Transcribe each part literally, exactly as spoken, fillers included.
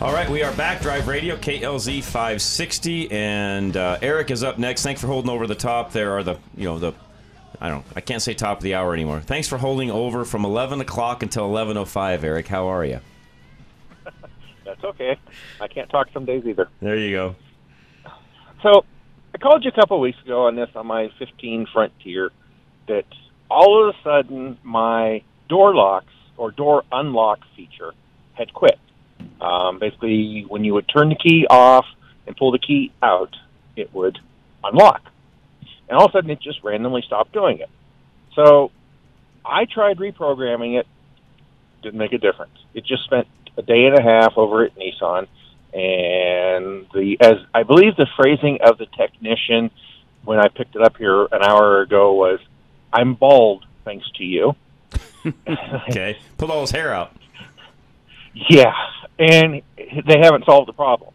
All right, we are back. Drive Radio, K L Z five sixty, and uh, Eric is up next. Thanks for holding over the top. There are the, you know, the, I don't, I can't say top of the hour anymore. Thanks for holding over from eleven o'clock until eleven oh five, Eric. How are you? That's okay. I can't talk some days either. There you go. So I called you a couple of weeks ago on this, on my fifteen Frontier, that all of a sudden my door locks or door unlock feature had quit. Um, basically, when you would turn the key off and pull the key out, it would unlock. And all of a sudden, it just randomly stopped doing it. So I tried reprogramming it. Didn't make a difference. It just spent a day and a half over at Nissan. And the as I believe the phrasing of the technician when I picked it up here an hour ago was, "I'm bald thanks to you." Okay. Pull all his hair out. Yeah. And they haven't solved the problem.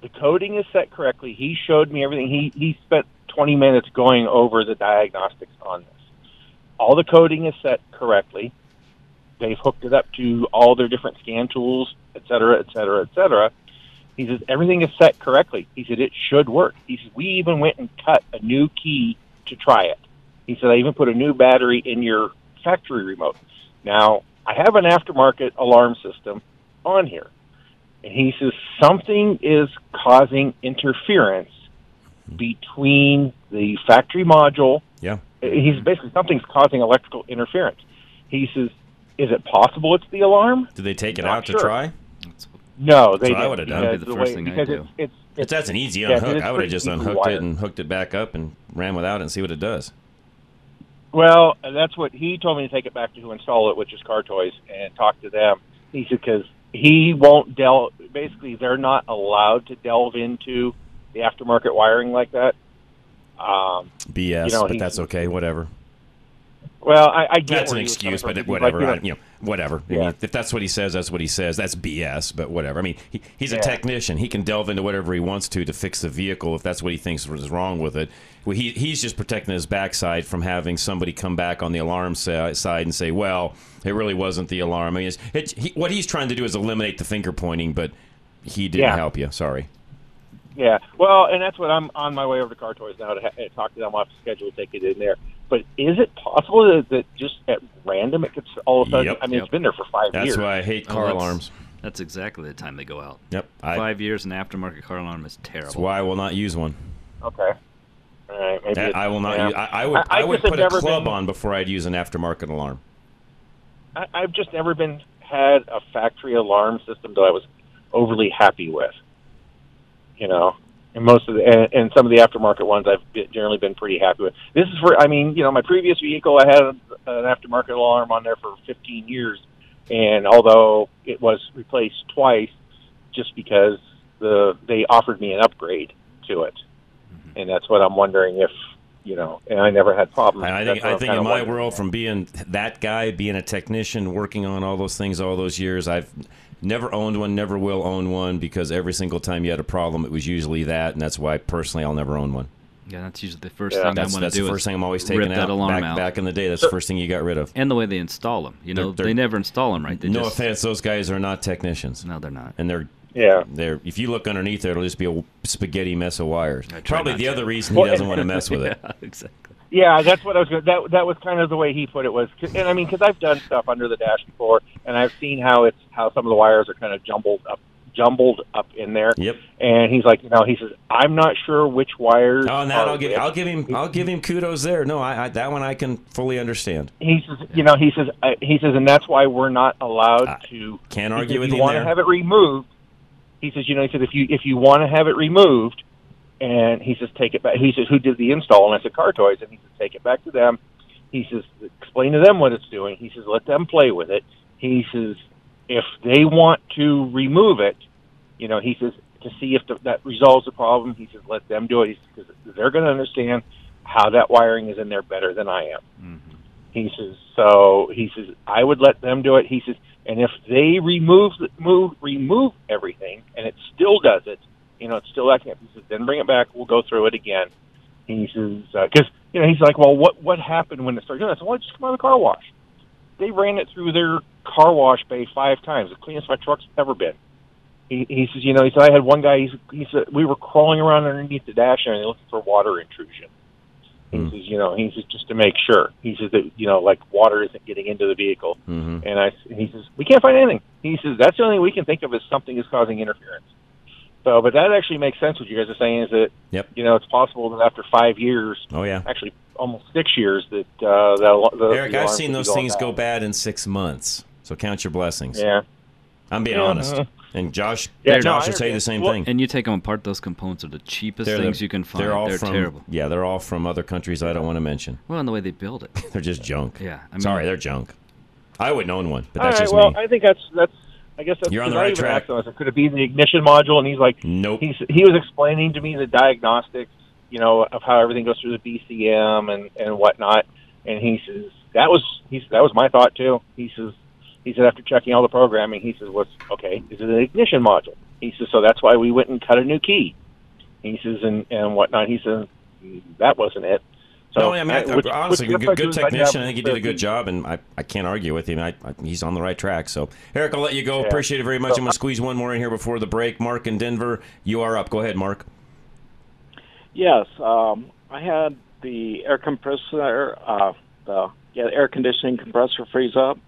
The coding is set correctly. He showed me everything. He he spent twenty minutes going over the diagnostics on this. All the coding is set correctly. They've hooked it up to all their different scan tools, et cetera, et cetera, et cetera. He says, everything is set correctly. He said, it should work. He said, we even went and cut a new key to try it. He said, I even put a new battery in your factory remote. Now, I have an aftermarket alarm system on here. And he says, something is causing interference between the factory module. Yeah. He's basically, something's causing electrical interference. He says, is it possible it's the alarm? Did they take it Not out sure. to try? No, they. That's what I would have done. That would be the first thing I do. It's, it's, it's, that's an easy yeah, unhook. I would have just unhooked wire. it and hooked it back up and ran without it and see what it does. Well, that's what he told me, to take it back to who installed it, which is Car Toys, and talk to them. He said, because he won't delve. Basically, they're not allowed to delve into the aftermarket wiring like that. Um, B S, you know, but that's okay. Whatever. Well, I, I get that's an excuse, but it, whatever. Like, you know, I, you know, whatever. Yeah. I mean, if that's what he says, that's what he says. That's B S, but whatever. I mean, he, he's yeah. a technician. He can delve into whatever he wants to to fix the vehicle if that's what he thinks is wrong with it. Well, he he's just protecting his backside from having somebody come back on the alarm side and say, "Well, it really wasn't the alarm." I mean, it's, it, he, what he's trying to do is eliminate the finger pointing, but he didn't yeah. help you. Sorry. Yeah. Well, and that's what I'm on my way over to Car Toys now to ha- talk to them off the schedule, take it in there. But is it possible that, that just at random it gets all of a sudden? Yep, I mean, yep. It's been there for five that's years. That's why I hate car oh, that's, alarms. That's exactly the time they go out. Yep. I, five years, an aftermarket car alarm is terrible. That's why I will not use one. Okay. All right. Maybe that, I will not. Yeah. Use, I, I would. I, I, I would put a club been, on before I'd use an aftermarket alarm. I, I've just never been had a factory alarm system that I was overly happy with. You know. And most of the, and, and some of the aftermarket ones I've been, generally been pretty happy with. This is for, I mean, you know, my previous vehicle, I had an aftermarket alarm on there for fifteen years. And although it was replaced twice just because the, they offered me an upgrade to it. Mm-hmm. And that's what I'm wondering if, you know, and I never had problems. I think, I think in my world, from being that guy, being a technician, working on all those things all those years, I've never owned one, never will own one, because every single time you had a problem, it was usually that, and that's why personally I'll never own one. Yeah, that's usually the first yeah. thing that's, I want to do. That's the first thing I'm always taking out. Back, out. Back in the day, that's the first thing you got rid of. And the way they install them. You know, they're, they're, they never install them, right? They no just, offense, those guys are not technicians. No, they're not. And they're yeah. They're if you look underneath there, it'll just be a spaghetti mess of wires. Probably the to. other reason he doesn't want to mess with yeah, it. Exactly. Yeah, that's what I was going to, that that was kind of the way he put it was, and I mean, because I've done stuff under the dash before, and I've seen how it's how some of the wires are kind of jumbled up jumbled up in there. Yep. And he's like, you know, he says, I'm not sure which wires. Oh, no, I'll give, I'll give him, I'll give him kudos there. No, I, I that one I can fully understand. He says, you know, he says, uh, he says, and that's why we're not allowed I to. Can't argue with you. If you want to have it removed, he says, you know, he said, if you if you want to have it removed, and he says, take it back. He says, who did the install? And I said, Car Toys. And he says, take it back to them. He says, explain to them what it's doing. He says, let them play with it. He says, if they want to remove it, you know, he says, to see if the, that resolves the problem, he says, let them do it. He says, they're going to understand how that wiring is in there better than I am. Mm-hmm. He says, so he says, I would let them do it. He says, and if they remove move, remove everything and it still does it, you know, it's still acting up, he says, then bring it back. We'll go through it again. He says, because, uh, you know, he's like, well, what, what happened when it started doing that? I said, well, just come out of the car wash. They ran it through their car wash bay five times, the cleanest my truck's ever been. He, he says, you know, he said, I had one guy, he said, he said, we were crawling around underneath the dash and they looked for water intrusion. Mm. He says, you know, he says, just to make sure. He says that, you know, like water isn't getting into the vehicle. Mm-hmm. And I, he says, we can't find anything. He says, that's the only thing we can think of is something is causing interference. So, but that actually makes sense. What you guys are saying is that, yep. you know, it's possible that after five years, oh, yeah. actually almost six years, that uh, the, the Eric, the I've seen those things down. go bad in six months. So count your blessings. Yeah, I'm being yeah. honest. And Josh, yeah, Josh no, will say the same well, thing. And you take them apart; those components are the cheapest they're things the, you can find. They're all they're from, terrible. Yeah, they're all from other countries I don't want to mention. Well, and the way they build it, they're just junk. Yeah, I mean, sorry, they're junk. I wouldn't own one, but all that's right, just well, me. I think that's that's. I guess that's You're on the right track. I said, could it be the ignition module? And he's like, nope. He's, he was explaining to me the diagnostics, you know, of how everything goes through the B C M and, and whatnot. And he says, that was he said, that was my thought, too. He says, he said, after checking all the programming, he says, what's okay, is it an ignition module? He says, so that's why we went and cut a new key. He says, and, and whatnot. He says, that wasn't it. So, no, I mean, I, which, honestly, which good, good technician. I think he did a good job, and I, I can't argue with him. I, I, he's on the right track. So, Eric, I'll let you go. Yeah. Appreciate it very much. So, I'm going to squeeze one more in here before the break. Mark in Denver, you are up. Go ahead, Mark. Yes. Um, I had the air compressor, uh, the yeah, air conditioning compressor freeze up,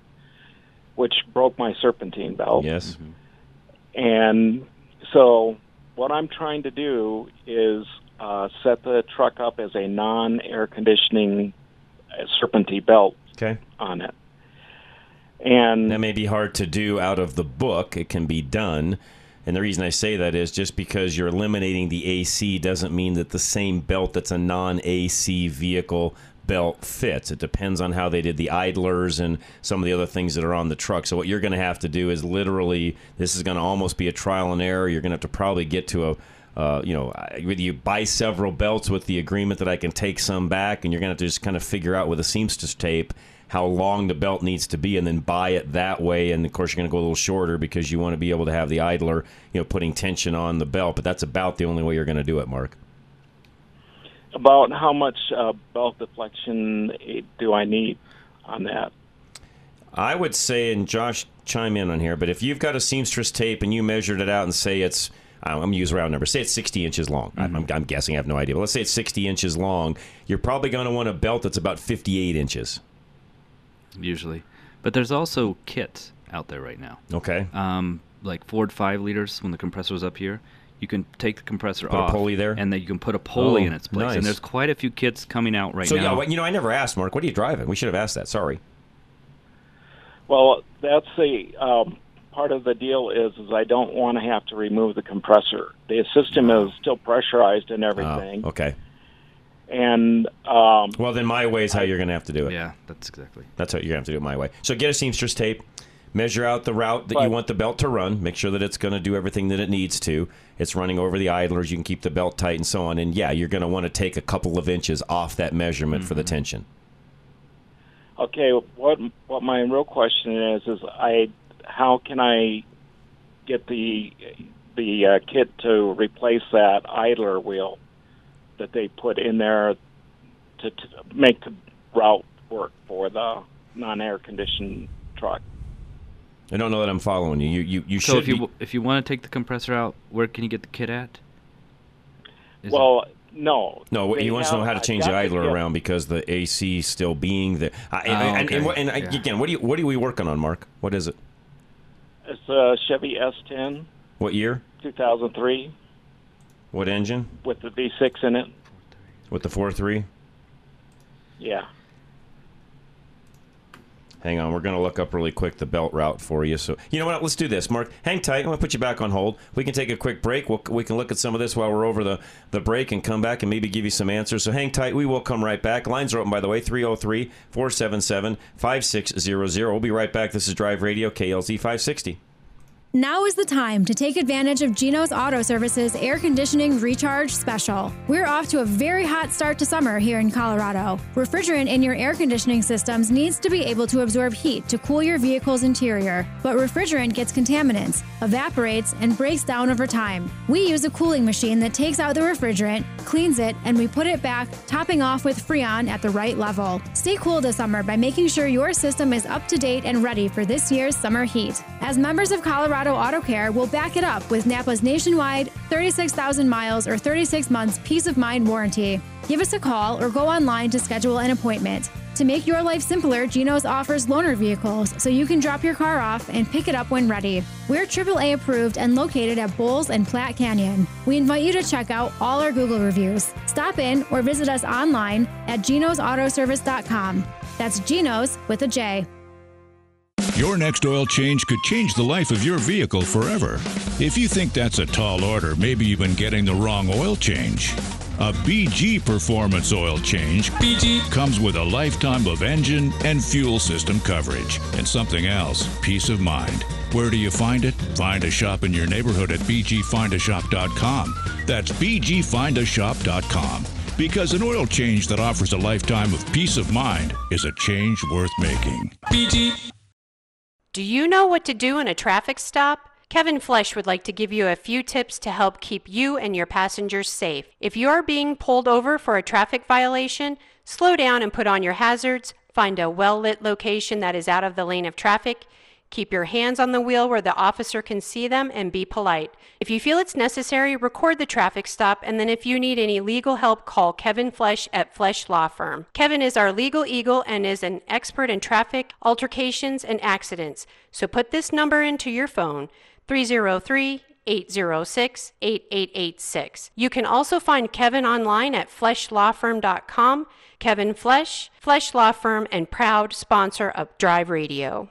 which broke my serpentine valve. Yes. Mm-hmm. And so what I'm trying to do is Uh, set the truck up as a non-air conditioning serpentine belt okay. on it. And that may be hard to do out of the book. It can be done. And the reason I say that is just because you're eliminating the A C doesn't mean that the same belt that's a non-A C vehicle belt fits. It depends on how they did the idlers and some of the other things that are on the truck. So what you're going to have to do is literally, this is going to almost be a trial and error. You're going to have to probably get to a Uh, you know, you buy several belts with the agreement that I can take some back, and you're going to have to just kind of figure out with a seamstress tape how long the belt needs to be and then buy it that way. And, of course, you're going to go a little shorter because you want to be able to have the idler, you know, putting tension on the belt. But that's about the only way you're going to do it, Mark. About how much uh, belt deflection do I need on that? I would say, and Josh, chime in on here, but if you've got a seamstress tape and you measured it out and say it's, I'm going to use a round number. Say it's sixty inches long. Mm-hmm. I'm, I'm guessing. I have no idea. But let's say it's sixty inches long. You're probably going to want a belt that's about fifty-eight inches. Usually. But there's also kits out there right now. Okay. Um, like Ford five liters, when the compressor's up here, you can take the compressor put off. Put a pulley there? And then you can put a pulley oh, in its place. Nice. And there's quite a few kits coming out right so, now. So, yeah, you know, I never asked, Mark. What are you driving? We should have asked that. Sorry. Well, that's the... Um, part of the deal is, is I don't want to have to remove the compressor. The system is still pressurized and everything. Oh, okay. And um, well, then my way is how I, you're going to have to do it. Yeah, that's exactly. That's how you're going to have to do it my way. So get a seamstress tape, measure out the route that but, you want the belt to run, make sure that it's going to do everything that it needs to. It's running over the idlers. You can keep the belt tight and so on. And, yeah, you're going to want to take a couple of inches off that measurement mm-hmm. for the tension. Okay. What, what my real question is is I – how can I get the the uh, kit to replace that idler wheel that they put in there to, to make the route work for the non-air conditioned truck? I don't know that I'm following you. You you, you so should. If you be... if you want to take the compressor out, where can you get the kit at? Is well. It... No. No, you want to know how to change the idler around because the A C is still being there. Uh, and oh, okay. and, and, and yeah. again, what do you, what are we working on, Mark? What is it? It's a Chevy S ten. What year? two thousand three. What engine? With the V six in it. With the four three? Yeah. Hang on, we're going to look up really quick the belt route for you. So, you know what? Let's do this, Mark. Hang tight. I'm going to put you back on hold. We can take a quick break. We'll, we can look at some of this while we're over the, the break and come back and maybe give you some answers. So hang tight. We will come right back. Lines are open, by the way, three oh three, four seven seven, five six zero zero. We'll be right back. This is Drive Radio, K L Z five sixty. Now is the time to take advantage of Gino's Auto Services Air Conditioning Recharge Special. We're off to a very hot start to summer here in Colorado. Refrigerant in your air conditioning systems needs to be able to absorb heat to cool your vehicle's interior, but refrigerant gets contaminants, evaporates, and breaks down over time. We use a cooling machine that takes out the refrigerant, cleans it, and we put it back, topping off with Freon at the right level. Stay cool this summer by making sure your system is up to date and ready for this year's summer heat. As members of Colorado Auto Care will back it up with Napa's nationwide thirty-six thousand miles or thirty-six months peace of mind warranty. Give us a call or go online to schedule an appointment. To make your life simpler, Gino's offers loaner vehicles so you can drop your car off and pick it up when ready. We're triple A approved and located at Bowles and Platte Canyon. We invite you to check out all our Google reviews. Stop in or visit us online at ginos auto service dot com. That's Gino's with a J. Your next oil change could change the life of your vehicle forever. If you think that's a tall order, maybe you've been getting the wrong oil change. A B G Performance oil change B G comes with a lifetime of engine and fuel system coverage. And something else, peace of mind. Where do you find it? Find a shop in your neighborhood at B G find a shop dot com. That's B G find a shop dot com. Because an oil change that offers a lifetime of peace of mind is a change worth making. B G. Do you know what to do in a traffic stop? Kevin Flesch would like to give you a few tips to help keep you and your passengers safe. If you are being pulled over for a traffic violation, slow down and put on your hazards, find a well-lit location that is out of the lane of traffic, keep your hands on the wheel where the officer can see them, and be polite. If you feel it's necessary, record the traffic stop, and then if you need any legal help, call Kevin Flesch at Flesch Law Firm. Kevin is our legal eagle and is an expert in traffic, altercations, and accidents. So put this number into your phone, three oh three, eight oh six, eight eight eight six. You can also find Kevin online at flesch law firm dot com. Kevin Flesch, Flesch Law Firm, and proud sponsor of Drive Radio.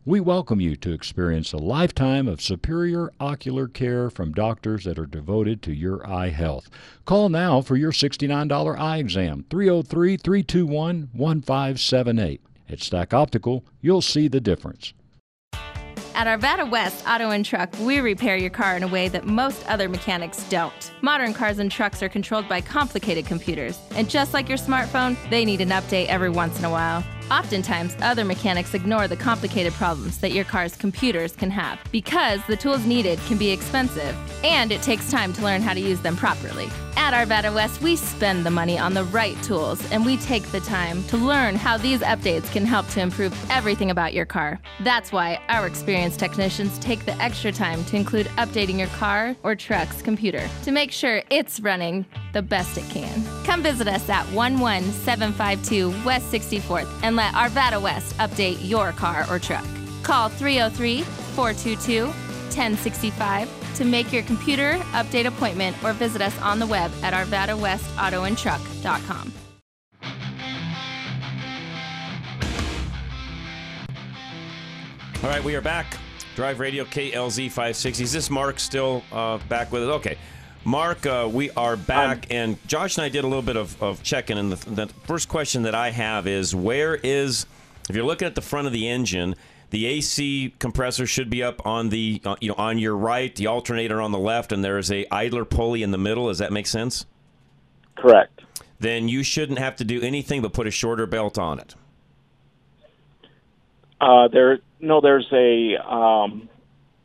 We welcome you to experience a lifetime of superior ocular care from doctors that are devoted to your eye health. Call now for your sixty-nine dollar eye exam, three oh three, three two one, one five seven eight. At Stack Optical, you'll see the difference. At Arvada West Auto and Truck, we repair your car in a way that most other mechanics don't. Modern cars and trucks are controlled by complicated computers, and just like your smartphone, they need an update every once in a while. Oftentimes, other mechanics ignore the complicated problems that your car's computers can have because the tools needed can be expensive, and it takes time to learn how to use them properly. At Arvada West, we spend the money on the right tools, and we take the time to learn how these updates can help to improve everything about your car. That's why our experienced technicians take the extra time to include updating your car or truck's computer to make sure it's running the best it can. Come visit us at one one seven five two West sixty-fourth and let Arvada West update your car or truck. Call three oh three, four two two, one oh six five to make your computer update appointment or visit us on the web at arvada west auto and truck dot com. All right, we are back. Drive Radio K L Z five sixty. Is this Mark still uh, back with us? Okay. Mark, uh, we are back, um, and Josh and I did a little bit of, of checking, and the, the first question that I have is, where is, if you're looking at the front of the engine, the A C compressor should be up on the, uh, you know, on your right, the alternator on the left, and there is a idler pulley in the middle. Does that make sense? Correct. Then you shouldn't have to do anything but put a shorter belt on it. Uh, there, no, there's a um,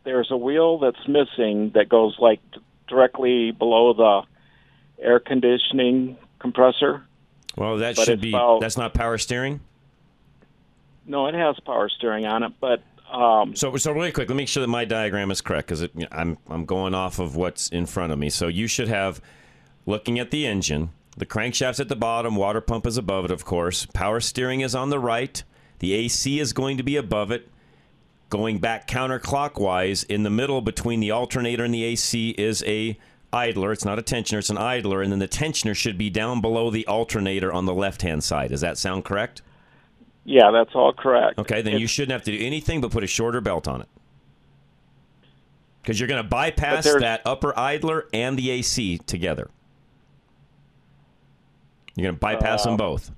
there's a wheel that's missing that goes like directly below the air conditioning compressor. Well, that but should be about, that's not power steering. No, it has power steering on it, but um, so so really quick, let me make sure that my diagram is correct, because you know, I'm I'm going off of what's in front of me. So you should have, looking at the engine, the crankshaft's at the bottom, water pump is above it, of course. Power steering is on the right. The A C is going to be above it, going back counterclockwise. In the middle between the alternator and the A C is a idler. It's not a tensioner, it's an idler. And then the tensioner should be down below the alternator on the left-hand side. Does that sound correct? Yeah, that's all correct. Okay, then it's, you shouldn't have to do anything but put a shorter belt on it, because you're going to bypass that upper idler and the A C together. You're going to bypass uh, them both.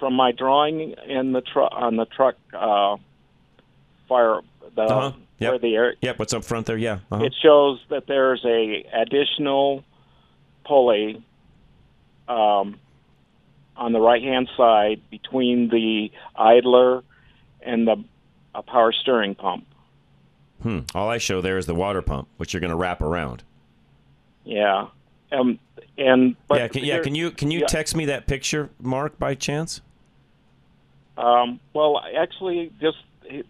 From my drawing in the truck on the truck uh, fire, the, uh-huh. yep. where the air, yep, what's up front there? Yeah, uh-huh. It shows that there's a additional pulley um, on the right hand side between the idler and the a power steering pump. Hmm. All I show there is the water pump, which you're going to wrap around. Yeah. Um, and but yeah, can, yeah, can you can you yeah. text me that picture, Mark, by chance? Um, well, actually, just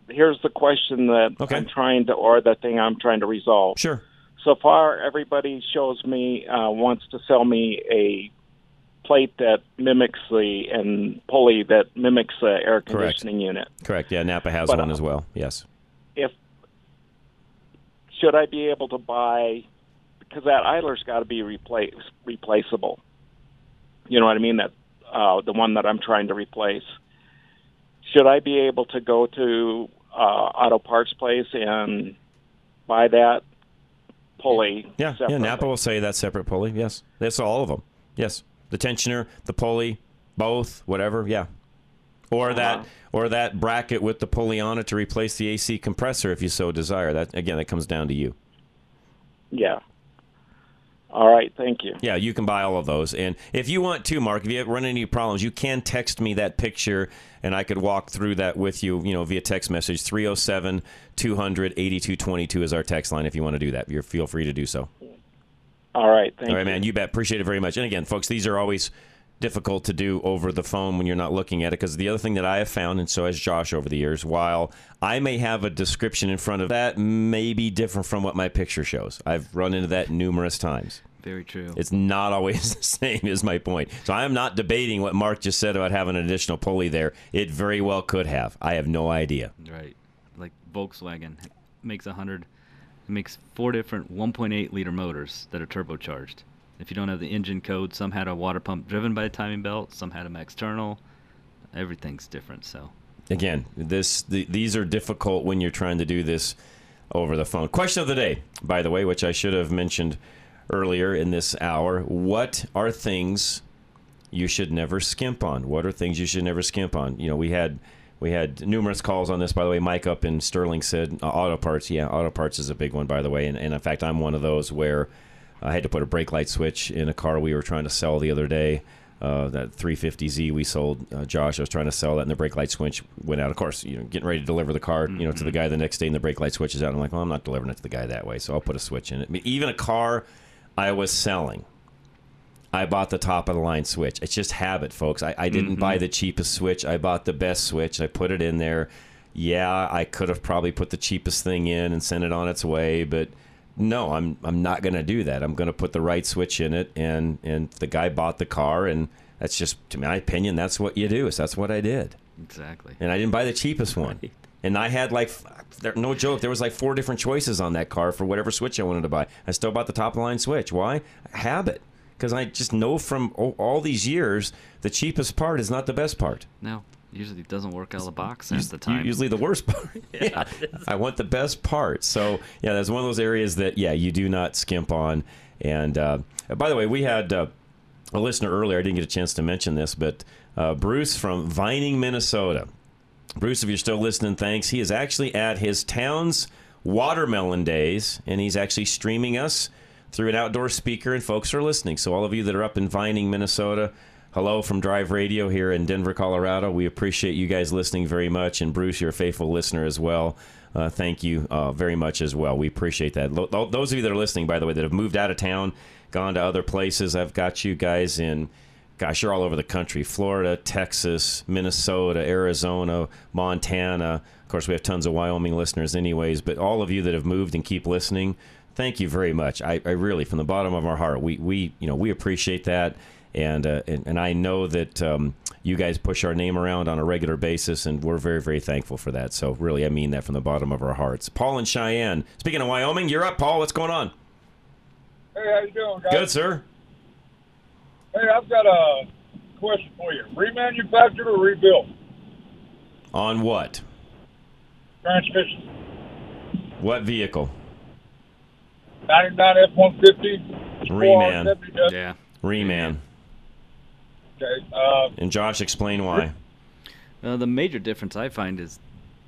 here's the question that okay. I'm trying to, or the thing I'm trying to resolve. Sure. So far, everybody shows me uh, wants to sell me a plate that mimics the and pulley that mimics the air conditioning Correct. unit. Correct. Yeah, Napa has but, one uh, as well. Yes. If should I be able to buy? Because that idler's got to be replace, replaceable. You know what I mean? That uh, the one that I'm trying to replace. Should I be able to go to uh, auto parts place and buy that pulley? Yeah, separately? Yeah. Napa will say that separate pulley. Yes, that's all of them. Yes, the tensioner, the pulley, both, whatever. Yeah, or uh-huh. that or that bracket with the pulley on it to replace the A C compressor, if you so desire. That again, that comes down to you. Yeah. All right, thank you. Yeah, you can buy all of those. And if you want to, Mark, if you run into any problems, you can text me that picture, and I could walk through that with you, you know, via text message. three oh seven, two hundred, eighty-two twenty-two is our text line if you want to do that. You're, feel free to do so. All right, thank you. All right, you. man, you bet. Appreciate it very much. And again, folks, these are always difficult to do over the phone when you're not looking at it, because the other thing that I have found, and so has Josh over the years, while I may have a description in front of that, may be different from what my picture shows. I've run into that numerous times. Very true. It's not always the same, is my point. So I am not debating what Mark just said about having an additional pulley there. It very well could have. I have no idea. Right. Like Volkswagen makes one hundred, makes four different one point eight liter motors that are turbocharged. If you don't have the engine code, some had a water pump driven by a timing belt, some had them external. Everything's different. So again, this the, these are difficult when you're trying to do this over the phone. Question of the day, by the way, which I should have mentioned earlier in this hour. What are things you should never skimp on? What are things you should never skimp on? You know, we had we had numerous calls on this, by the way. Mike up in Sterling said uh, auto parts. Yeah, auto parts is a big one, by the way. And, and in fact, I'm one of those where I had to put a brake light switch in a car we were trying to sell the other day. Uh, that three fifty Z we sold, uh, Josh, I was trying to sell that, and the brake light switch went out. Of course, you know, getting ready to deliver the car, you know, to the guy the next day, and the brake light switch is out. I'm like, well, I'm not delivering it to the guy that way, so I'll put a switch in it. But even a car I was selling, I bought the top-of-the-line switch. It's just habit, folks. I, I didn't mm-hmm. buy the cheapest switch. I bought the best switch. I put it in there. Yeah, I could have probably put the cheapest thing in and sent it on its way, but no, I'm I'm not going to do that. I'm going to put the right switch in it, and and the guy bought the car, and that's just, to my opinion, that's what you do. So that's what I did. Exactly. And I didn't buy the cheapest one. Right. And I had like, there, no joke, there was like four different choices on that car for whatever switch I wanted to buy. I still bought the top line switch. Why? Habit. Because I just know from all these years, the cheapest part is not the best part. No. Usually it doesn't work out of the box half the time. Usually the worst part. Yeah. I want the best part. So, yeah, that's one of those areas that, yeah, you do not skimp on. And, uh, by the way, we had uh, a listener earlier. I didn't get a chance to mention this, but uh, Bruce from Vining, Minnesota. Bruce, if you're still listening, thanks. He is actually at his town's Watermelon Days, and he's actually streaming us through an outdoor speaker, and folks are listening. So all of you that are up in Vining, Minnesota, hello from Drive Radio here in Denver, Colorado. We appreciate you guys listening very much. And, Bruce, you're a faithful listener as well. Uh, thank you uh, very much as well. We appreciate that. L- those of you that are listening, by the way, that have moved out of town, gone to other places, I've got you guys in, gosh, you're all over the country. Florida, Texas, Minnesota, Arizona, Montana. Of course, we have tons of Wyoming listeners anyways. But all of you that have moved and keep listening, thank you very much. I, I really, from the bottom of our heart, we, we, you know, we appreciate that. And, uh, and and I know that um, you guys push our name around on a regular basis, and we're very, very thankful for that. So, really, I mean that from the bottom of our hearts. Paul in Cheyenne. Speaking of Wyoming, you're up, Paul. What's going on? Hey, how you doing, guys? Good, sir. Hey, I've got a question for you. Remanufactured or rebuilt? On what? Transmission. What vehicle? ninety-nine F one fifty. Reman. Yeah. Reman. Okay, uh, and Josh, explain why. Uh, the major difference I find is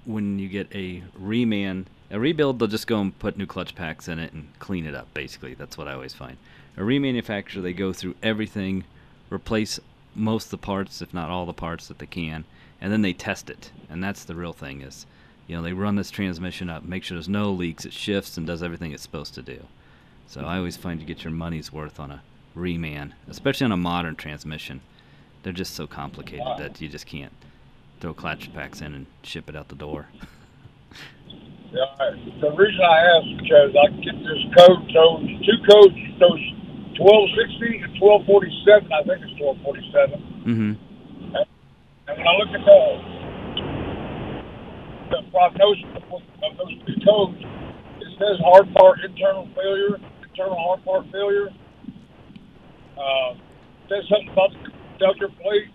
when you get a reman, a rebuild, they'll just go and put new clutch packs in it and clean it up, basically. That's what I always find. A remanufacturer, they go through everything, replace most of the parts, if not all the parts that they can, and then they test it. And that's the real thing is, you know, they run this transmission up, make sure there's no leaks, it shifts, and does everything it's supposed to do. So I always find you get your money's worth on a reman, especially on a modern transmission. They're just so complicated that you just can't throw clutch packs in and ship it out the door. Yeah, the reason I asked is because I can get this code, so two codes, those twelve sixty and twelve forty-seven, I think it's twelve forty-seven. Mm-hmm. And when I look at the, the prognosis of those two codes, it says hard part internal failure, internal hard part failure. Uh, it says something about the conductor plate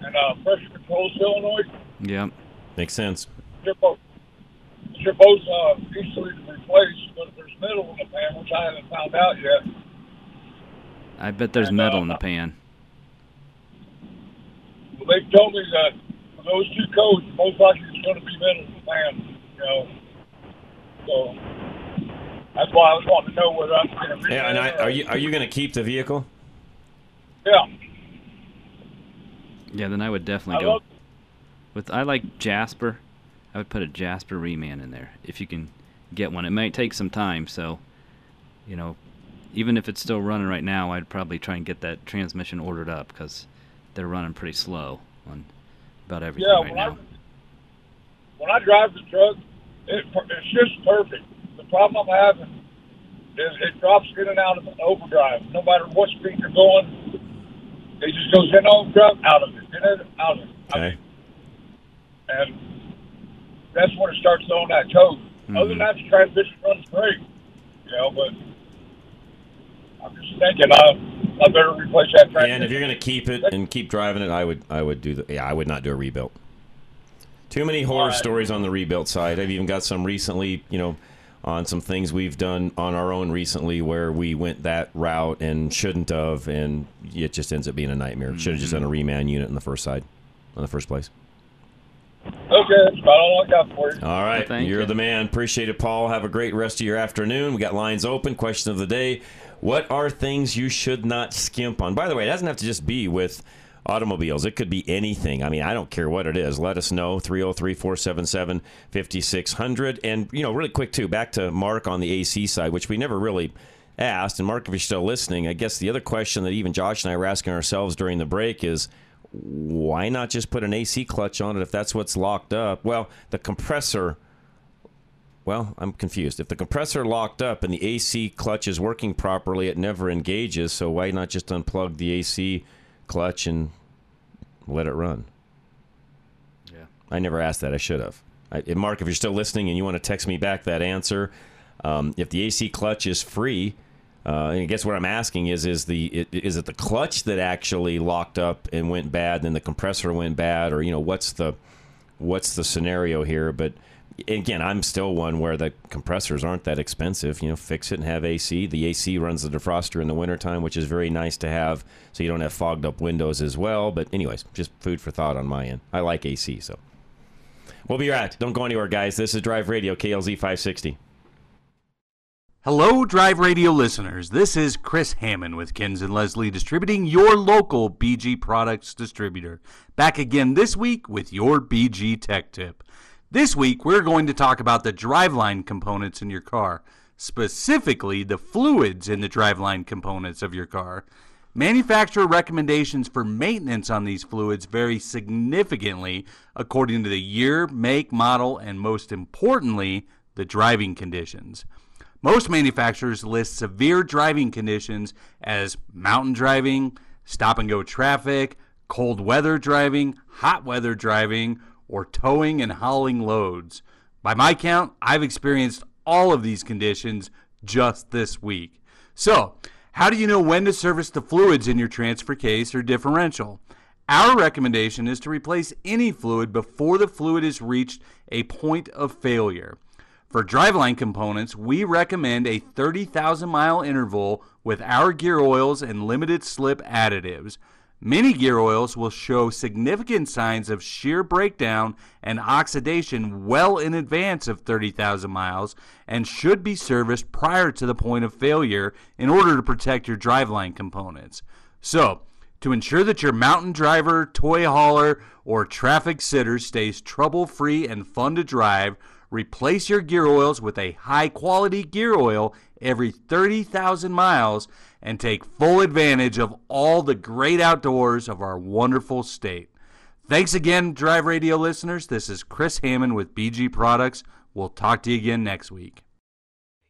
and uh, pressure control solenoid. Yeah, makes sense. They're both, they're both uh, easily replaced, but there's metal in the pan, which I haven't found out yet. I bet there's and, metal uh, in the pan. Well, they've told me that for those two codes, most likely it's going to be metal in the pan. You know, so that's why I was wanting to know whether I'm going to. Yeah, and I, are you are you going to keep the vehicle? Yeah. Yeah, then I would definitely I go with. I like Jasper. I would put a Jasper reman in there if you can get one. It might take some time, so you know, even if it's still running right now, I'd probably try and get that transmission ordered up because they're running pretty slow on about everything yeah, right when now. I, when I drive the truck, it, it's just perfect. The problem I'm having is it drops in and out of an overdrive. No matter what speed you're going. It just goes in on drop out of it, in and out of it. Okay. And that's when it starts on that code. Mm-hmm. Other than that, the transmission runs great. You know, but I'm just thinking I, I better replace that transmission. And if you're going to keep it and keep driving it, I would I would do the, yeah, I would not do a rebuilt. Too many horror right. stories on the rebuilt side. I've even got some recently, you know, on some things we've done on our own recently where we went that route and shouldn't have, and it just ends up being a nightmare. Mm-hmm. Should have just done a reman unit in the first side, in the first place. Okay, that's about all I got for you. All right, well, you're you. the man. Appreciate it, Paul. Have a great rest of your afternoon. We got lines open. Question of the day, what are things you should not skimp on? By the way, it doesn't have to just be with automobiles. It could be anything. I mean, I don't care what it is. Let us know, three oh three, four seven seven, five six zero zero. And, you know, really quick, too, back to Mark on the A C side, which we never really asked. And, Mark, if you're still listening, I guess the other question that even Josh and I were asking ourselves during the break is, why not just put an A C clutch on it if that's what's locked up? Well, the compressor Well, I'm confused. If the compressor locked up and the A C clutch is working properly, it never engages, so why not just unplug the A C clutch and let it run? Yeah. I never asked that. I should have. I, Mark, if you're still listening and you want to text me back that answer, um, if the A C clutch is free, uh, and I guess what I'm asking is, is, the, it, is it the clutch that actually locked up and went bad, and then the compressor went bad, or, you know, what's the, what's the scenario here? But... Again, I'm still one where the compressors aren't that expensive. You know, fix it and have A C. The A C runs the defroster in the wintertime, which is very nice to have, so you don't have fogged up windows as well. But anyways, just food for thought on my end. I like A C, so. We'll be right. Don't go anywhere, guys. This is Drive Radio, K L Z five sixty. Hello, Drive Radio listeners. This is Chris Hammond with Kins and Leslie Distributing, your local B G Products distributor. Back again this week with your B G Tech Tip. This week, we're going to talk about the driveline components in your car, specifically the fluids in the driveline components of your car. Manufacturer recommendations for maintenance on these fluids vary significantly according to the year, make, model, and most importantly, the driving conditions. Most manufacturers list severe driving conditions as mountain driving, stop-and-go traffic, cold weather driving, hot weather driving, or towing and hauling loads. By my count, I've experienced all of these conditions just this week. So, how do you know when to service the fluids in your transfer case or differential? Our recommendation is to replace any fluid before the fluid has reached a point of failure. For driveline components, we recommend a thirty thousand mile interval with our gear oils and limited slip additives. Many gear oils will show significant signs of shear breakdown and oxidation well in advance of thirty thousand miles and should be serviced prior to the point of failure in order to protect your driveline components. So, to ensure that your mountain driver, toy hauler, or traffic sitter stays trouble-free and fun to drive, replace your gear oils with a high-quality gear oil every thirty thousand miles and take full advantage of all the great outdoors of our wonderful state. Thanks again, Drive Radio listeners. This is Chris Hammond with B G Products. We'll talk to you again next week.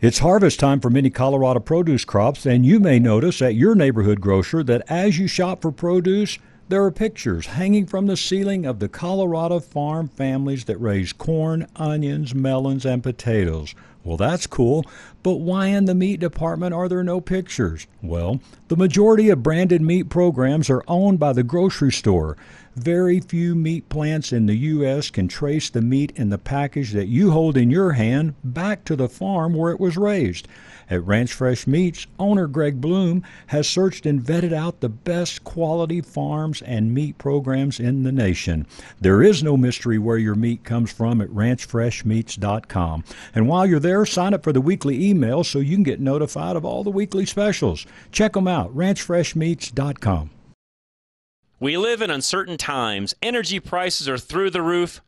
It's harvest time for many Colorado produce crops, and you may notice at your neighborhood grocer that as you shop for produce, there are pictures hanging from the ceiling of the Colorado farm families that raise corn, onions, melons, and potatoes. Well, that's cool, but why in the meat department are there no pictures? Well, the majority of branded meat programs are owned by the grocery store. Very few meat plants in the U S can trace the meat in the package that you hold in your hand back to the farm where it was raised. At Ranch Fresh Meats, owner Greg Bloom has searched and vetted out the best quality farms and meat programs in the nation. There is no mystery where your meat comes from at ranch fresh meats dot com. And while you're there, sign up for the weekly email so you can get notified of all the weekly specials. Check them out, ranch fresh meats dot com. We live in uncertain times. Energy prices are through the roof,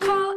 call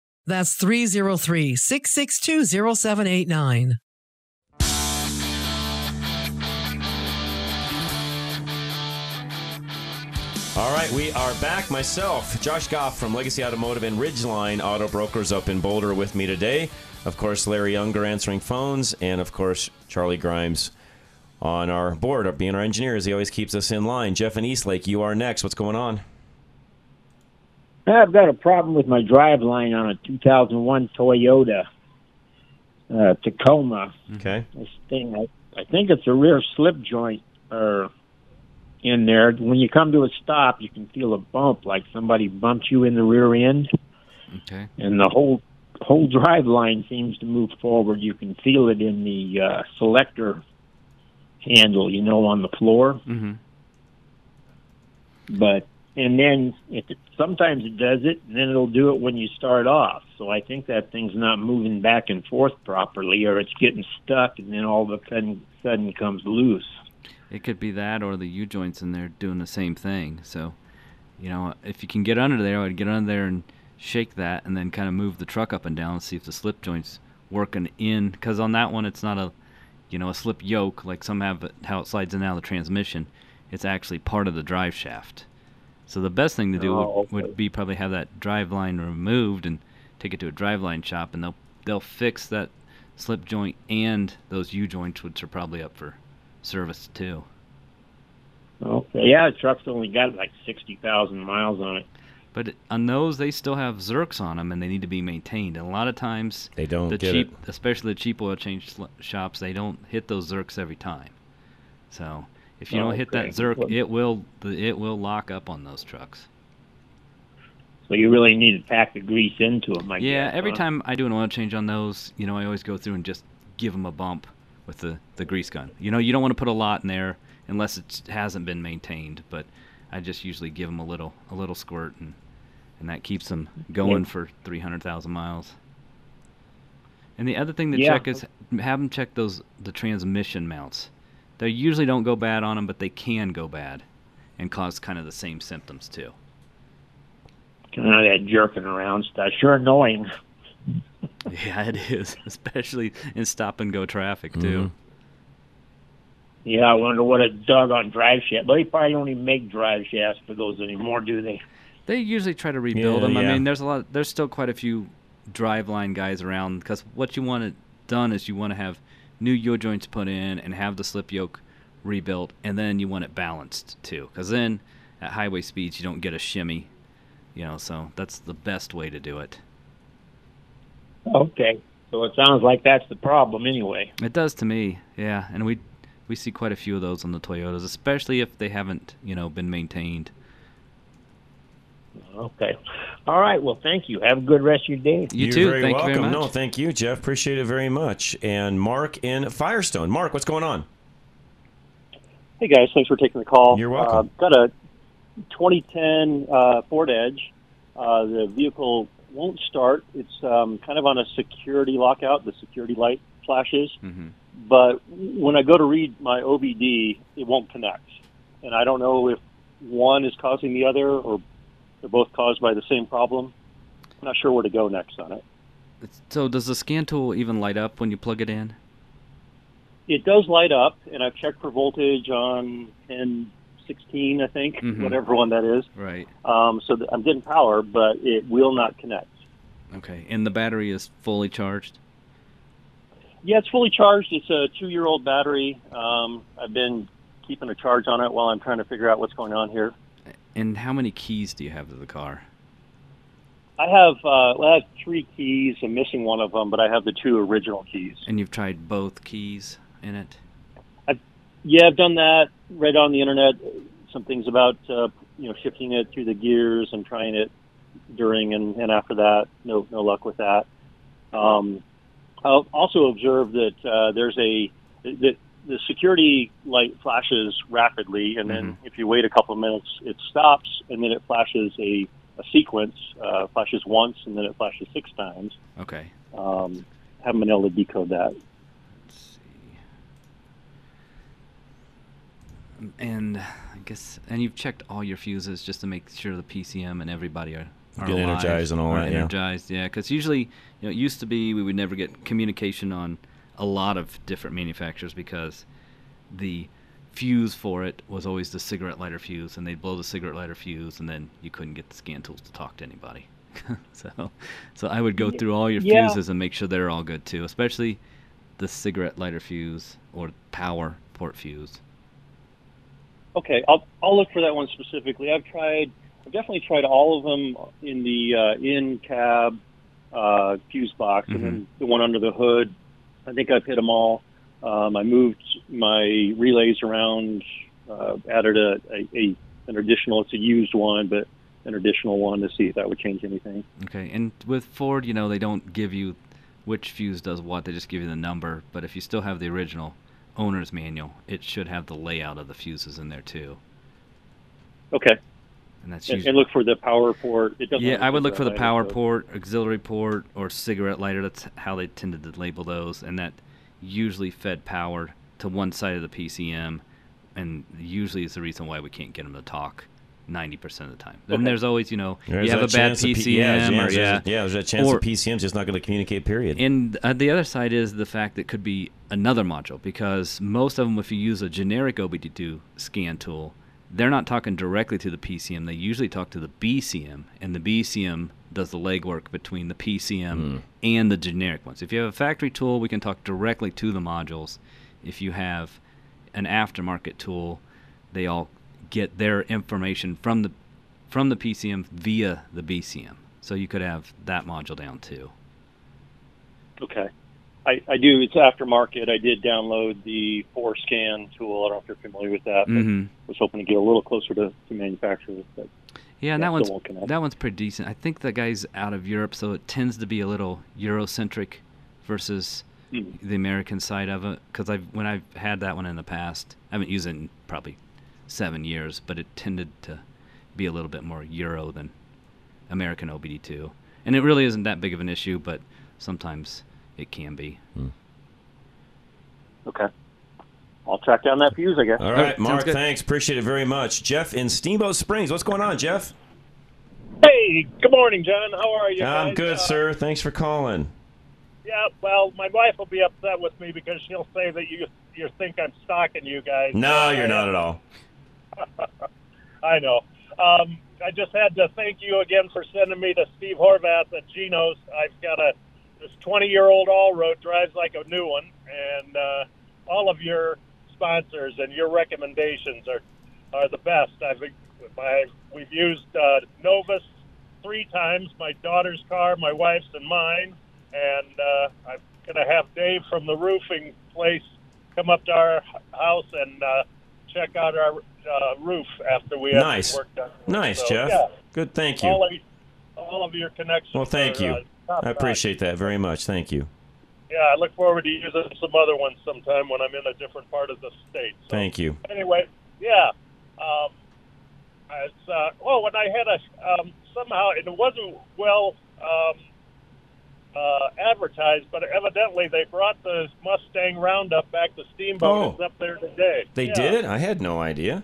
That's three oh three, six six two, oh seven eight nine. All right, we are back. Myself, Josh Goff from Legacy Automotive and Ridgeline Auto Brokers up in Boulder with me today. Of course, Larry Unger answering phones, and of course, Charlie Grimes on our board, being our engineer, as he always keeps us in line. Jeff in Eastlake, you are next. What's going on? I've got a problem with my driveline on a two thousand one Toyota uh, Tacoma. Okay. This thing, I, I think it's a rear slip joint or... in there. When you come to a stop, you can feel a bump, like somebody bumped you in the rear end. Okay. And the whole whole drive line seems to move forward. You can feel it in the uh, selector handle, you know, on the floor. Mm-hmm. But and then it, sometimes it does it, and then it'll do it when you start off. So I think that thing's not moving back and forth properly, or it's getting stuck, and then all of a sudden, sudden comes loose. It could be that or the U-joints in there doing the same thing. So, you know, if you can get under there, I would get under there and shake that and then kind of move the truck up and down and see if the slip joint's working in. Because on that one, it's not a, you know, a slip yoke like some have, how it slides in and out of the transmission. It's actually part of the drive shaft. So the best thing to do oh, okay. would, would be probably have that drive line removed and take it to a drive line shop, and they'll, they'll fix that slip joint and those U-joints, which are probably up for service too. Okay. Yeah, the truck's only got like sixty thousand miles on it. But on those, they still have Zerks on them, and they need to be maintained. And a lot of times, they don't the get cheap, it. especially the cheap oil change shops. They don't hit those Zerks every time. So if you oh, don't hit okay. that Zerk, it will it will lock up on those trucks. So you really need to pack the grease into them. I yeah. Guess, every huh? time I do an oil change on those, you know, I always go through and just give them a bump with the, the grease gun. You know, you don't want to put a lot in there unless it hasn't been maintained, but I just usually give them a little a little squirt, and, and that keeps them going yeah. for three hundred thousand miles. And the other thing to yeah. check is have them check those the transmission mounts. They usually don't go bad on them, but they can go bad and cause kind of the same symptoms too. Kind of that jerking around stuff. Sure annoying. Yeah, it is, especially in stop-and-go traffic, too. Mm-hmm. Yeah, I wonder what a doggone drive shaft. They probably don't even make drive shafts for those anymore, do they? They usually try to rebuild yeah, them. Yeah. I mean, there's a lot. There's still quite a few driveline guys around, because what you want it done is you want to have new U-joints put in and have the slip yoke rebuilt, and then you want it balanced, too, because then at highway speeds you don't get a shimmy, you know, so that's the best way to do it. Okay, so it sounds like that's the problem anyway. It does to me, yeah. And we we see quite a few of those on the Toyotas, especially if they haven't, you know, been maintained. Okay. All right, well, thank you. Have a good rest of your day. You You're too. Very thank welcome. You very much. No, thank you, Jeff. Appreciate it very much. And Mark in Firestone. Mark, what's going on? Hey, guys. Thanks for taking the call. You're welcome. Uh, got a twenty ten uh, Ford Edge. Uh, the vehicle won't start. It's um, kind of on a security lockout. The security light flashes. Mm-hmm. But when I go to read my O B D, it won't connect. And I don't know if one is causing the other or they're both caused by the same problem. I'm not sure where to go next on it. So does the scan tool even light up when you plug it in? It does light up, and I've checked for voltage on ten sixteen, I think, mm-hmm. whatever one that is. Right. Um, so I'm getting power, but it will not connect. Okay, and the battery is fully charged? Yeah, it's fully charged. It's a two-year-old battery. Um, I've been keeping a charge on it while I'm trying to figure out what's going on here. And how many keys do you have to the car? I have, uh, well, I have three keys. I'm missing one of them, but I have the two original keys. And you've tried both keys in it? I've, yeah, I've done that. Read on the internet some things about uh, you know, shifting it through the gears and trying it during and, and after that. No, no luck with that. Um, I've also observed that uh, there's a that the security light flashes rapidly, and then mm-hmm. if you wait a couple of minutes, it stops, and then it flashes a. A sequence uh, flashes once, and then it flashes six times. Okay. Um, haven't been able to decode that. Let's see. And I guess, and you've checked all your fuses just to make sure the P C M and everybody are, are get alive, energized and all that. Energized, yeah. Because yeah, usually, you know, it used to be we would never get communication on a lot of different manufacturers because the fuse for it was always the cigarette lighter fuse, and they'd blow the cigarette lighter fuse, and then you couldn't get the scan tools to talk to anybody. so so I would go through all your yeah. fuses and make sure they're all good too, especially the cigarette lighter fuse or power port fuse. Okay, I'll I'll look for that one specifically. I've tried, I've definitely tried all of them in the uh, in-cab uh, fuse box, mm-hmm. and then the one under the hood. I think I've hit them all. Um, I moved my relays around, uh, added a, a, a an additional, it's a used one, but an additional one to see if that would change anything. Okay, and with Ford, you know, they don't give you which fuse does what, they just give you the number, but if you still have the original owner's manual, it should have the layout of the fuses in there too. Okay. And, that's and, and look for the power port. It doesn't yeah, I would look for the power port, auxiliary port, or cigarette lighter. That's how they tended to label those, and that usually fed power to one side of the P C M, and usually is the reason why we can't get them to talk ninety percent of the time. Okay. And there's always, you know, there's you have a bad P C M. P- yeah, or, there's yeah. A, yeah, there's a chance or, the P C M's just not going to communicate, period. And uh, the other side is the fact that it could be another module, because most of them, if you use a generic O B D two scan tool, they're not talking directly to the P C M. They usually talk to the B C M, and the B C M does the legwork between the P C M mm. and the generic ones. If you have a factory tool, we can talk directly to the modules. If you have an aftermarket tool, they all get their information from the from the P C M via the B C M. So you could have that module down too. Okay. I, I do. It's aftermarket. I did download the FORScan tool. I don't know if you're familiar with that. But mm-hmm. was hoping to get a little closer to, to manufacturers. But yeah, and that one's that one's pretty decent. I think the guy's out of Europe, so it tends to be a little Eurocentric versus mm-hmm. the American side of it. Because I've when I've had that one in the past, I haven't used it in probably seven years, but it tended to be a little bit more Euro than American O B D two. And it really isn't that big of an issue, but sometimes it can be. Hmm. Okay. I'll track down that fuse, I guess. All right, All right Mark, thanks. Appreciate it very much. Jeff in Steamboat Springs. What's going on, Jeff? Hey, good morning, John. How are you? I'm guys? good, uh, sir. Thanks for calling. Yeah, well, my wife will be upset with me because she'll say that you you think I'm stalking you guys. No, you're not at all. I know. Um, I just had to thank you again for sending me to Steve Horvath at Geno's. I've got a This twenty-year-old all-road drives like a new one, and uh, all of your sponsors and your recommendations are, are the best. I've, I've We've used uh, Novus three times, my daughter's car, my wife's, and mine, and uh, I'm going to have Dave from the roofing place come up to our house and uh, check out our uh, roof after we have nice. work done. Nice, so, Jeff. Yeah. Good, thank you. All of, all of your connections. Well, thank are, you. Uh, I appreciate that very much. Thank you. Yeah, I look forward to using some other ones sometime when I'm in a different part of the state. So, Thank you. Anyway, yeah. Um, it's, uh, oh, and I had a um, somehow, and it wasn't well um, uh, advertised, but evidently they brought the Mustang Roundup back to Steamboat. Oh, it's up there today. They yeah. did? I had no idea.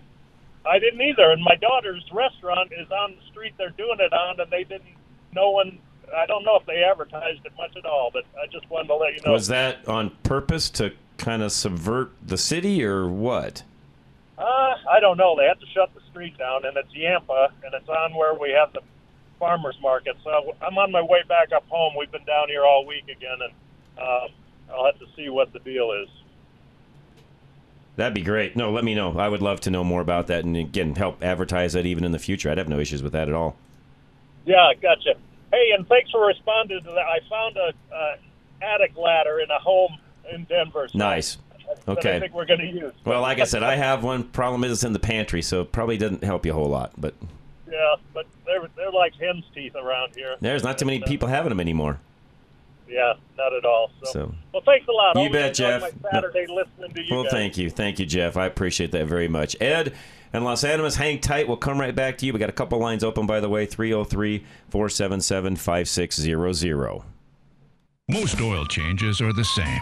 I didn't either, and my daughter's restaurant is on the street they're doing it on, and they didn't, no one, I don't know if they advertised it much at all, but I just wanted to let you know. Was that on purpose to kind of subvert the city or what? Uh, I don't know. They had to shut the street down, and it's Yampa, and it's on where we have the farmers market. So I'm on my way back up home. We've been down here all week again, and uh, I'll have to see what the deal is. That'd be great. No, let me know. I would love to know more about that, and again, help advertise that even in the future. I'd have no issues with that at all. Yeah, gotcha. Hey, and thanks for responding to that. I found a uh, attic ladder in a home in Denver. So nice. Okay. I think we're going to use. Well, like I said, I have one. Problem is it's in the pantry, so it probably doesn't help you a whole lot. But yeah, but they're they're like hen's teeth around here. There's not too many people having them anymore. Yeah, not at all. So, so well, thanks a lot. You bet, Jeff. My Saturday no. listening to you well, guys. thank you, thank you, Jeff. I appreciate that very much. Ed and Los Animas, hang tight. We'll come right back to you. We got a couple lines open, by the way. three oh three, four seven seven, five six zero zero. Most oil changes are the same.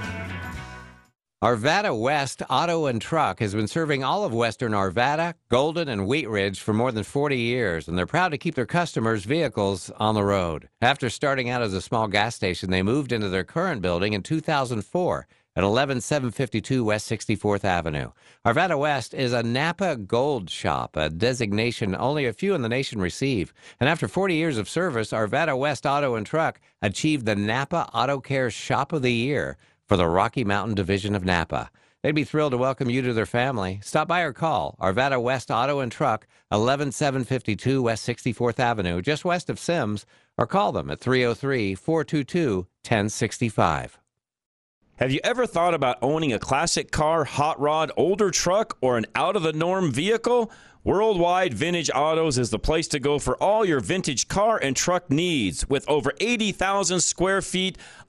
Arvada West Auto and Truck has been serving all of western Arvada, Golden, and Wheat Ridge for more than forty years, and they're proud to keep their customers' vehicles on the road. After starting out as a small gas station, they moved into their current building in two thousand four at eleven seven fifty-two West sixty-fourth Avenue. Arvada West is a Napa Gold shop, a designation only a few in the nation receive. And after forty years of service, Arvada West Auto and Truck achieved the Napa Auto Care Shop of the Year for the Rocky Mountain Division of Napa. They'd be thrilled to welcome you to their family. Stop by or call Arvada West Auto and Truck, eleven seven fifty-two West sixty-fourth Avenue, just west of Sims, or call them at three oh three, four two two, one oh six five. Have you ever thought about owning a classic car, hot rod, older truck, or an out-of-the-norm vehicle? Worldwide Vintage Autos is the place to go for all your vintage car and truck needs. With over eighty thousand square feet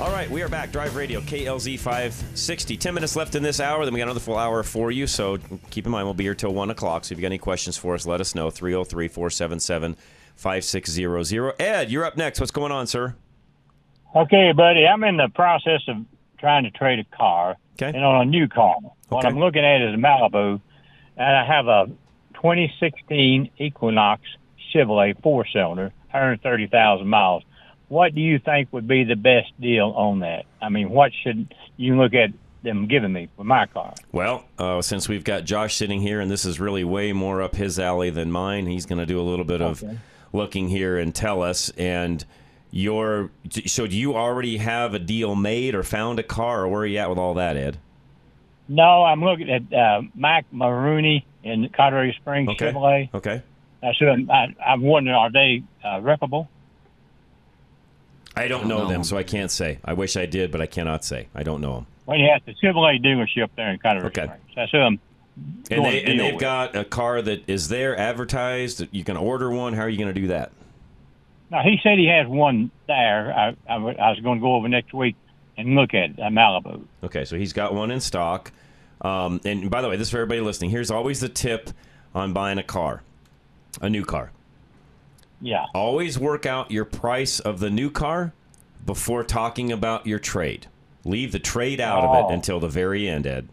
All right, we are back. Drive Radio, K L Z five sixty. Ten minutes left in this hour. Then we got another full hour for you. So keep in mind, we'll be here till one o'clock. So if you've got any questions for us, let us know. three oh three, four seven seven, five six zero zero. Ed, you're up next. What's going on, sir? Okay, buddy. I'm in the process of trying to trade a car. Okay. And on a new car. What okay. I'm looking at is a Malibu. And I have a twenty sixteen Equinox Chevrolet four-cylinder, one hundred thirty thousand miles. What do you think would be the best deal on that? I mean, what should you look at them giving me for my car? Well, uh, since we've got Josh sitting here, and this is really way more up his alley than mine, he's going to do a little bit okay. of looking here and tell us. And your so do you already have a deal made or found a car, or where are you at with all that, Ed? No, I'm looking at uh, Mike Marooney in Colorado Springs, okay. Chevrolet. Okay. I should. I, I'm wondering, are they uh, reputable? I don't know them, so I can't say. I wish I did, but I cannot say. I don't know them. Well, yeah, it's the Chevrolet dealership there in Colorado Springs. Okay. That's who I'm going and they, to deal and they've with. Got a car that is there advertised. You can order one. How are you going to do that? Now, he said he has one there. I, I, I was going to go over next week and look at it, at Malibu. Okay, so he's got one in stock. Um, and by the way, this is for everybody listening. Here's always the tip on buying a car, a new car. Yeah. Always work out your price of the new car before talking about your trade. Leave the trade out oh. of it until the very end, Ed.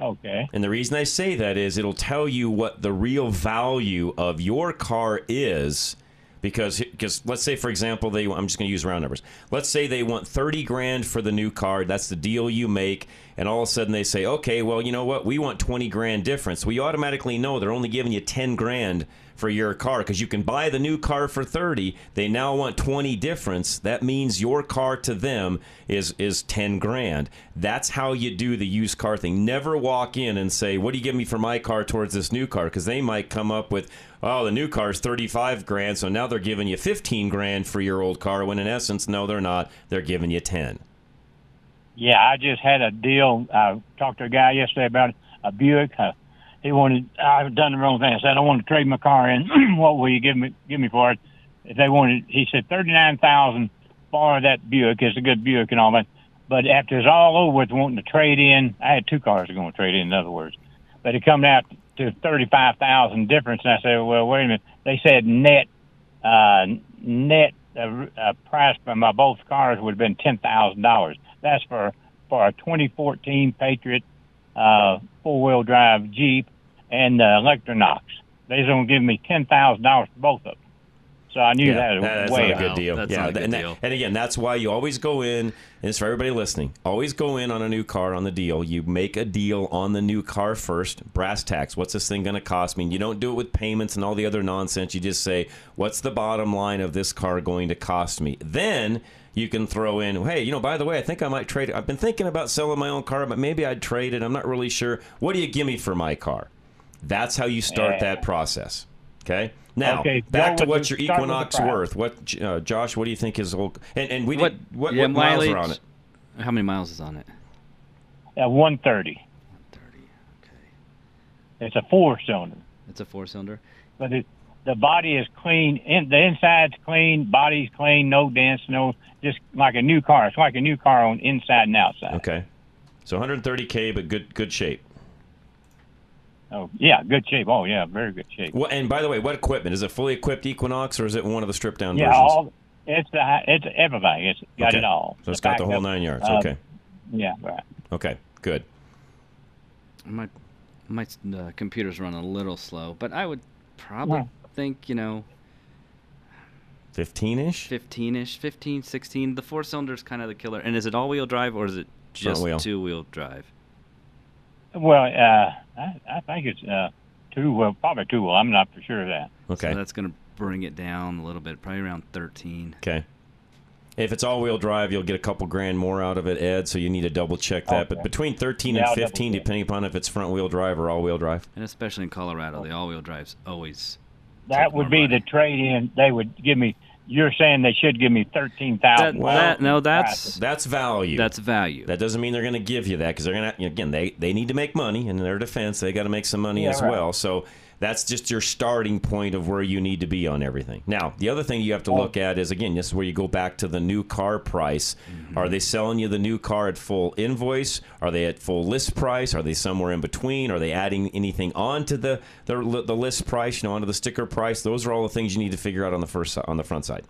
Okay. And the reason I say that is it'll tell you what the real value of your car is, because because let's say, for example, they I'm just going to use round numbers. Let's say they want thirty grand for the new car. That's the deal you make, and all of a sudden they say, "Okay, well, you know what? We want twenty grand difference." Well, you automatically know they're only giving you ten grand. For your car, because you can buy the new car for thirty, they now want twenty difference. That means your car to them is is ten grand. That's how you do the used car thing. Never walk in and say, "What do you give me for my car towards this new car?" Because they might come up with, "Oh, the new car is thirty-five grand, so now they're giving you fifteen grand for your old car." When in essence, no, they're not. They're giving you ten. Yeah, I just had a deal. I talked to a guy yesterday about a Buick. Uh, He wanted, I've done the wrong thing. I said, I want to trade my car in. What will you give me give me for it? If they wanted, he said, thirty-nine thousand dollars for that Buick. It's a good Buick and all that. But after it's all over with wanting to trade in, I had two cars I was going to trade in, in other words. But it come out to thirty-five thousand dollars difference. And I said, well, wait a minute. They said net uh, net uh, uh, price for my both cars would have been ten thousand dollars. That's for, for a twenty fourteen Patriot uh four-wheel drive Jeep and the uh, Electronox. They're going to give me ten thousand dollars for both of them. So I knew yeah, that was way a good deal. That's yeah, not a good and, deal. That, and again, that's why you always go in, and it's for everybody listening, always go in on a new car on the deal. You make a deal on the new car first, brass tacks. What's this thing going to cost me? And you don't do it with payments and all the other nonsense. You just say, what's the bottom line of this car going to cost me? Then you can throw in, hey, you know, by the way, I think I might trade it. I've been thinking about selling my own car, but maybe I'd trade it. I'm not really sure. What do you give me for my car? That's how you start yeah. that process. Okay. Now okay, back to what's your Equinox worth? What uh, Josh? What do you think his old and, and we what did, what, yeah, what miles mileage, are on it? How many miles is on it? At uh, one thirty. One thirty. Okay. It's a four cylinder. It's a four cylinder. But it, the body is clean. In, the inside's clean. Body's clean. No dents. No, just like a new car. It's like a new car on inside and outside. Okay. So one hundred thirty k, but good good shape. Oh, yeah, good shape. Oh, yeah, very good shape. Well, and by the way, what equipment? Is it fully equipped Equinox, or is it one of the stripped-down yeah, versions? Yeah, all, it's, the, it's everything. It's got okay. it all. So it's the got the whole up, nine yards. Uh, okay. Yeah, right. Okay, good. My my uh, computer's running a little slow, but I would probably yeah. think, you know, fifteen-ish? fifteen-ish, fifteen, sixteen. The four-cylinder's kind of the killer. And is it all-wheel drive, or is it just wheel. two-wheel drive? Well, uh, I, I think it's uh, two, well, probably two. Well, I'm not for sure of that. Okay. So that's going to bring it down a little bit, probably around thirteen. Okay. If it's all-wheel drive, you'll get a couple grand more out of it, Ed, so you need to double-check that. Okay. But between thirteen yeah, and fifteen, depending upon if it's front-wheel drive or all-wheel drive. And especially in Colorado, the all-wheel drive's always... That would be money. The trade-in. They would give me... You're saying they should give me thirteen thousand dollars. That, well, that, no, that's... That's value. That's value. That doesn't mean they're going to give you that, because they're going to... Again, they, they need to make money, and in their defense, they got to make some money yeah, as right. well. So... That's just your starting point of where you need to be on everything. Now, the other thing you have to look at is, again, this is where you go back to the new car price. Mm-hmm. Are they selling you the new car at full invoice? Are they at full list price? Are they somewhere in between? Are they adding anything onto the the, the list price, you know, onto the sticker price? Those are all the things you need to figure out on the first on the front side.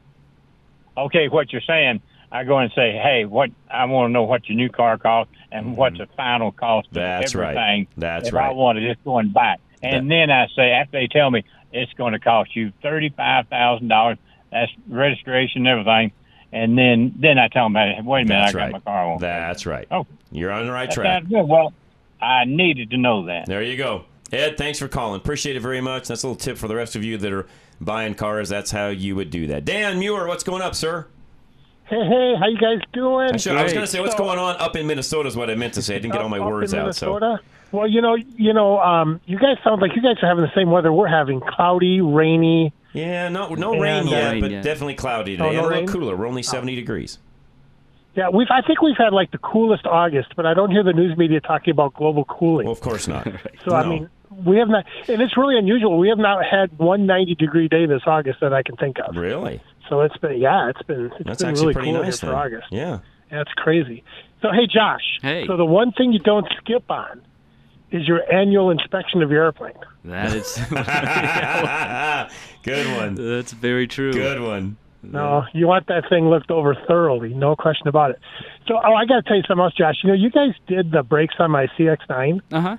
Okay, what you're saying, I go and say, hey, what I want to know what your new car costs and mm-hmm. what's the final cost of That's everything. Right. That's if right. I wanted it going back. And then I say, after they tell me it's going to cost you thirty-five thousand dollars, that's registration and everything, and then then I tell them, hey, wait a minute, that's I got right. my car on. That's right. Oh, you're on the right that track. Sounds good. Well, I needed to know that. There you go. Ed, thanks for calling. Appreciate it very much. That's a little tip for the rest of you that are buying cars. That's how you would do that. Dan Muir, what's going up, sir? Hey, hey, how you guys doing? Sure. I was going to say, what's going on up in Minnesota is what I meant to say. I didn't get all my up words in out. Minnesota? So. Well, you know, you know, um, you guys sound like you guys are having the same weather we're having. Cloudy, rainy. Yeah, no, no and, rain yet, uh, but yeah. definitely cloudy today. Oh, no, a little cooler. We're only seventy uh, degrees. Yeah, we've. I think we've had like the coolest August, but I don't hear the news media talking about global cooling. Well, of course not. So no. I mean, we have not, and it's really unusual. We have not had one ninety-degree day this August that I can think of. Really? So it's been, yeah, it's been, it's That's been really cool nice here for August. Yeah, that's crazy. So hey, Josh. Hey. So the one thing you don't skip on. Is your annual inspection of your airplane. That is good one. That's very true. Good one. No, you want that thing looked over thoroughly, no question about it. So, oh, I got to tell you something else, Josh. You know, you guys did the brakes on my C X nine, uh-huh.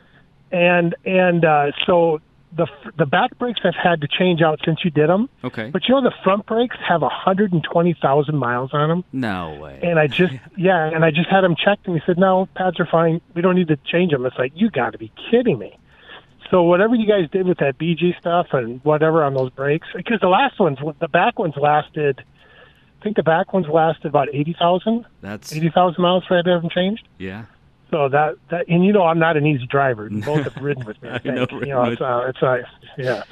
and and uh, so the the back brakes I've had to change out since you did them. Okay. But you know, the front brakes have one hundred twenty thousand miles on them. No way. And I just, yeah, and I just had them checked, and he said, no, pads are fine. We don't need to change them. It's like, you got to be kidding me. So whatever you guys did with that B G stuff and whatever on those brakes, because the last ones, the back ones lasted, I think the back ones lasted about eighty thousand. That's eighty thousand miles for I haven't changed. Yeah. So that, that, and you know, I'm not an easy driver. Both have ridden with me. I think. I know, you know, it's, uh, it's, uh, yeah.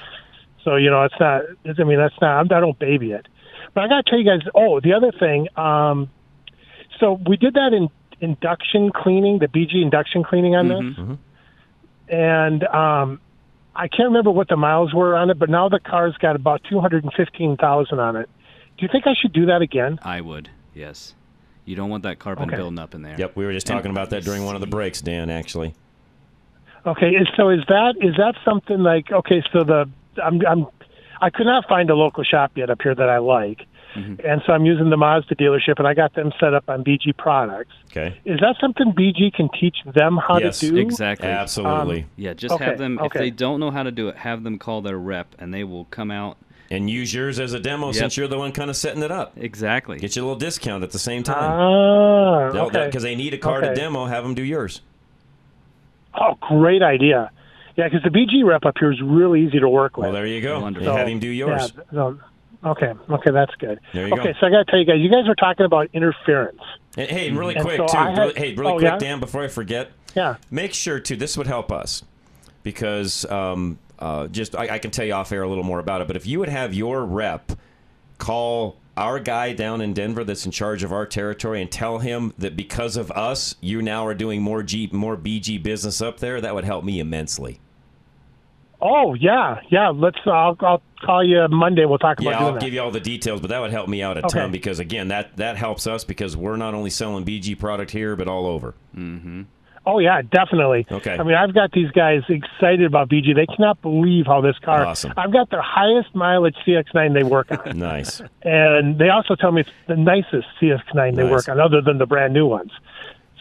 So, you know, it's not, it's, I mean, that's not, I'm, I don't baby it. But I got to tell you guys, oh, the other thing, um, so we did that in induction cleaning, the B G induction cleaning on mm-hmm. this. Mm-hmm. And um, I can't remember what the miles were on it, but now the car's got about two hundred fifteen thousand on it. Do you think I should do that again? I would, yes. You don't want that carbon okay. building up in there. Yep, we were just talking about that during one of the breaks, Dan, actually. Okay, so is that is that something like, okay, so the I'm, I'm I could not find a local shop yet up here that I like, mm-hmm. and so I'm using the Mazda dealership, and I got them set up on B G products. Okay. Is that something B G can teach them how yes, to do? Yes, exactly. Absolutely. Um, yeah, just okay, have them, okay. if they don't know how to do it, have them call their rep, and they will come out. And use yours as a demo yep. since you're the one kind of setting it up. Exactly. Get you a little discount at the same time. Ah, They'll, okay. Because they need a car okay. to demo, have them do yours. Oh, great idea. Yeah, because the B G rep up here is really easy to work with. Well, there you go. Wonderful. So, have him do yours. Yeah, so, okay, okay, that's good. There you okay, go. Okay, so I got to tell you guys, you guys were talking about interference. And, hey, really and quick, so too. Had, hey, really oh, quick, yeah? Dan, before I forget. Yeah. Make sure, too, this would help us because... Um, Uh, just I, I can tell you off air a little more about it, but if you would have your rep call our guy down in Denver that's in charge of our territory and tell him that because of us, you now are doing more Jeep, more B G business up there, that would help me immensely. Oh, yeah, yeah. Let's. Uh, I'll, I'll call you Monday. We'll talk about yeah, doing I'll that. Give you all the details, but that would help me out a okay. ton because, again, that, that helps us because we're not only selling B G product here but all over. Mm-hmm. Oh, yeah, definitely. Okay. I mean, I've got these guys excited about B G. They cannot believe how this car... Awesome. I've got their highest mileage C X nine they work on. Nice. And they also tell me it's the nicest C X nine nice. They work on, other than the brand-new ones.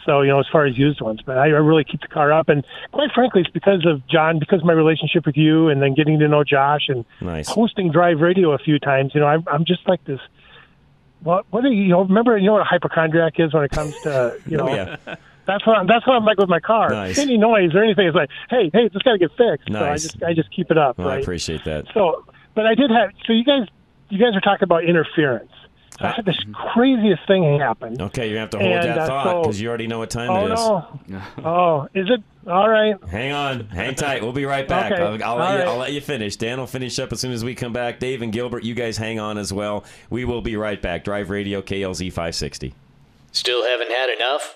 So, you know, as far as used ones. But I really keep the car up. And quite frankly, it's because of John, because of my relationship with you, and then getting to know Josh, and nice. Hosting Drive Radio a few times. You know, I'm, I'm just like this... Well, what do you, you know, remember, you know what a hypochondriac is when it comes to, you know... oh, yeah. That's what I'm, that's what I'm like with my car. Nice. Any noise or anything is like, hey, hey, this got to get fixed. Nice. So I just I just keep it up. Well, right? I appreciate that. So, But I did have, so you guys, you guys were talking about interference. So I had this craziest thing happen. Okay, you have to hold and, that uh, thought because so, you already know what time oh, it is. No. oh, is it? All right. Hang on. Hang tight. We'll be right back. Okay. I'll, I'll, let you, right. I'll let you finish. Dan will finish up as soon as we come back. Dave and Gilbert, you guys hang on as well. We will be right back. Drive Radio, K L Z five sixty. Still haven't had enough?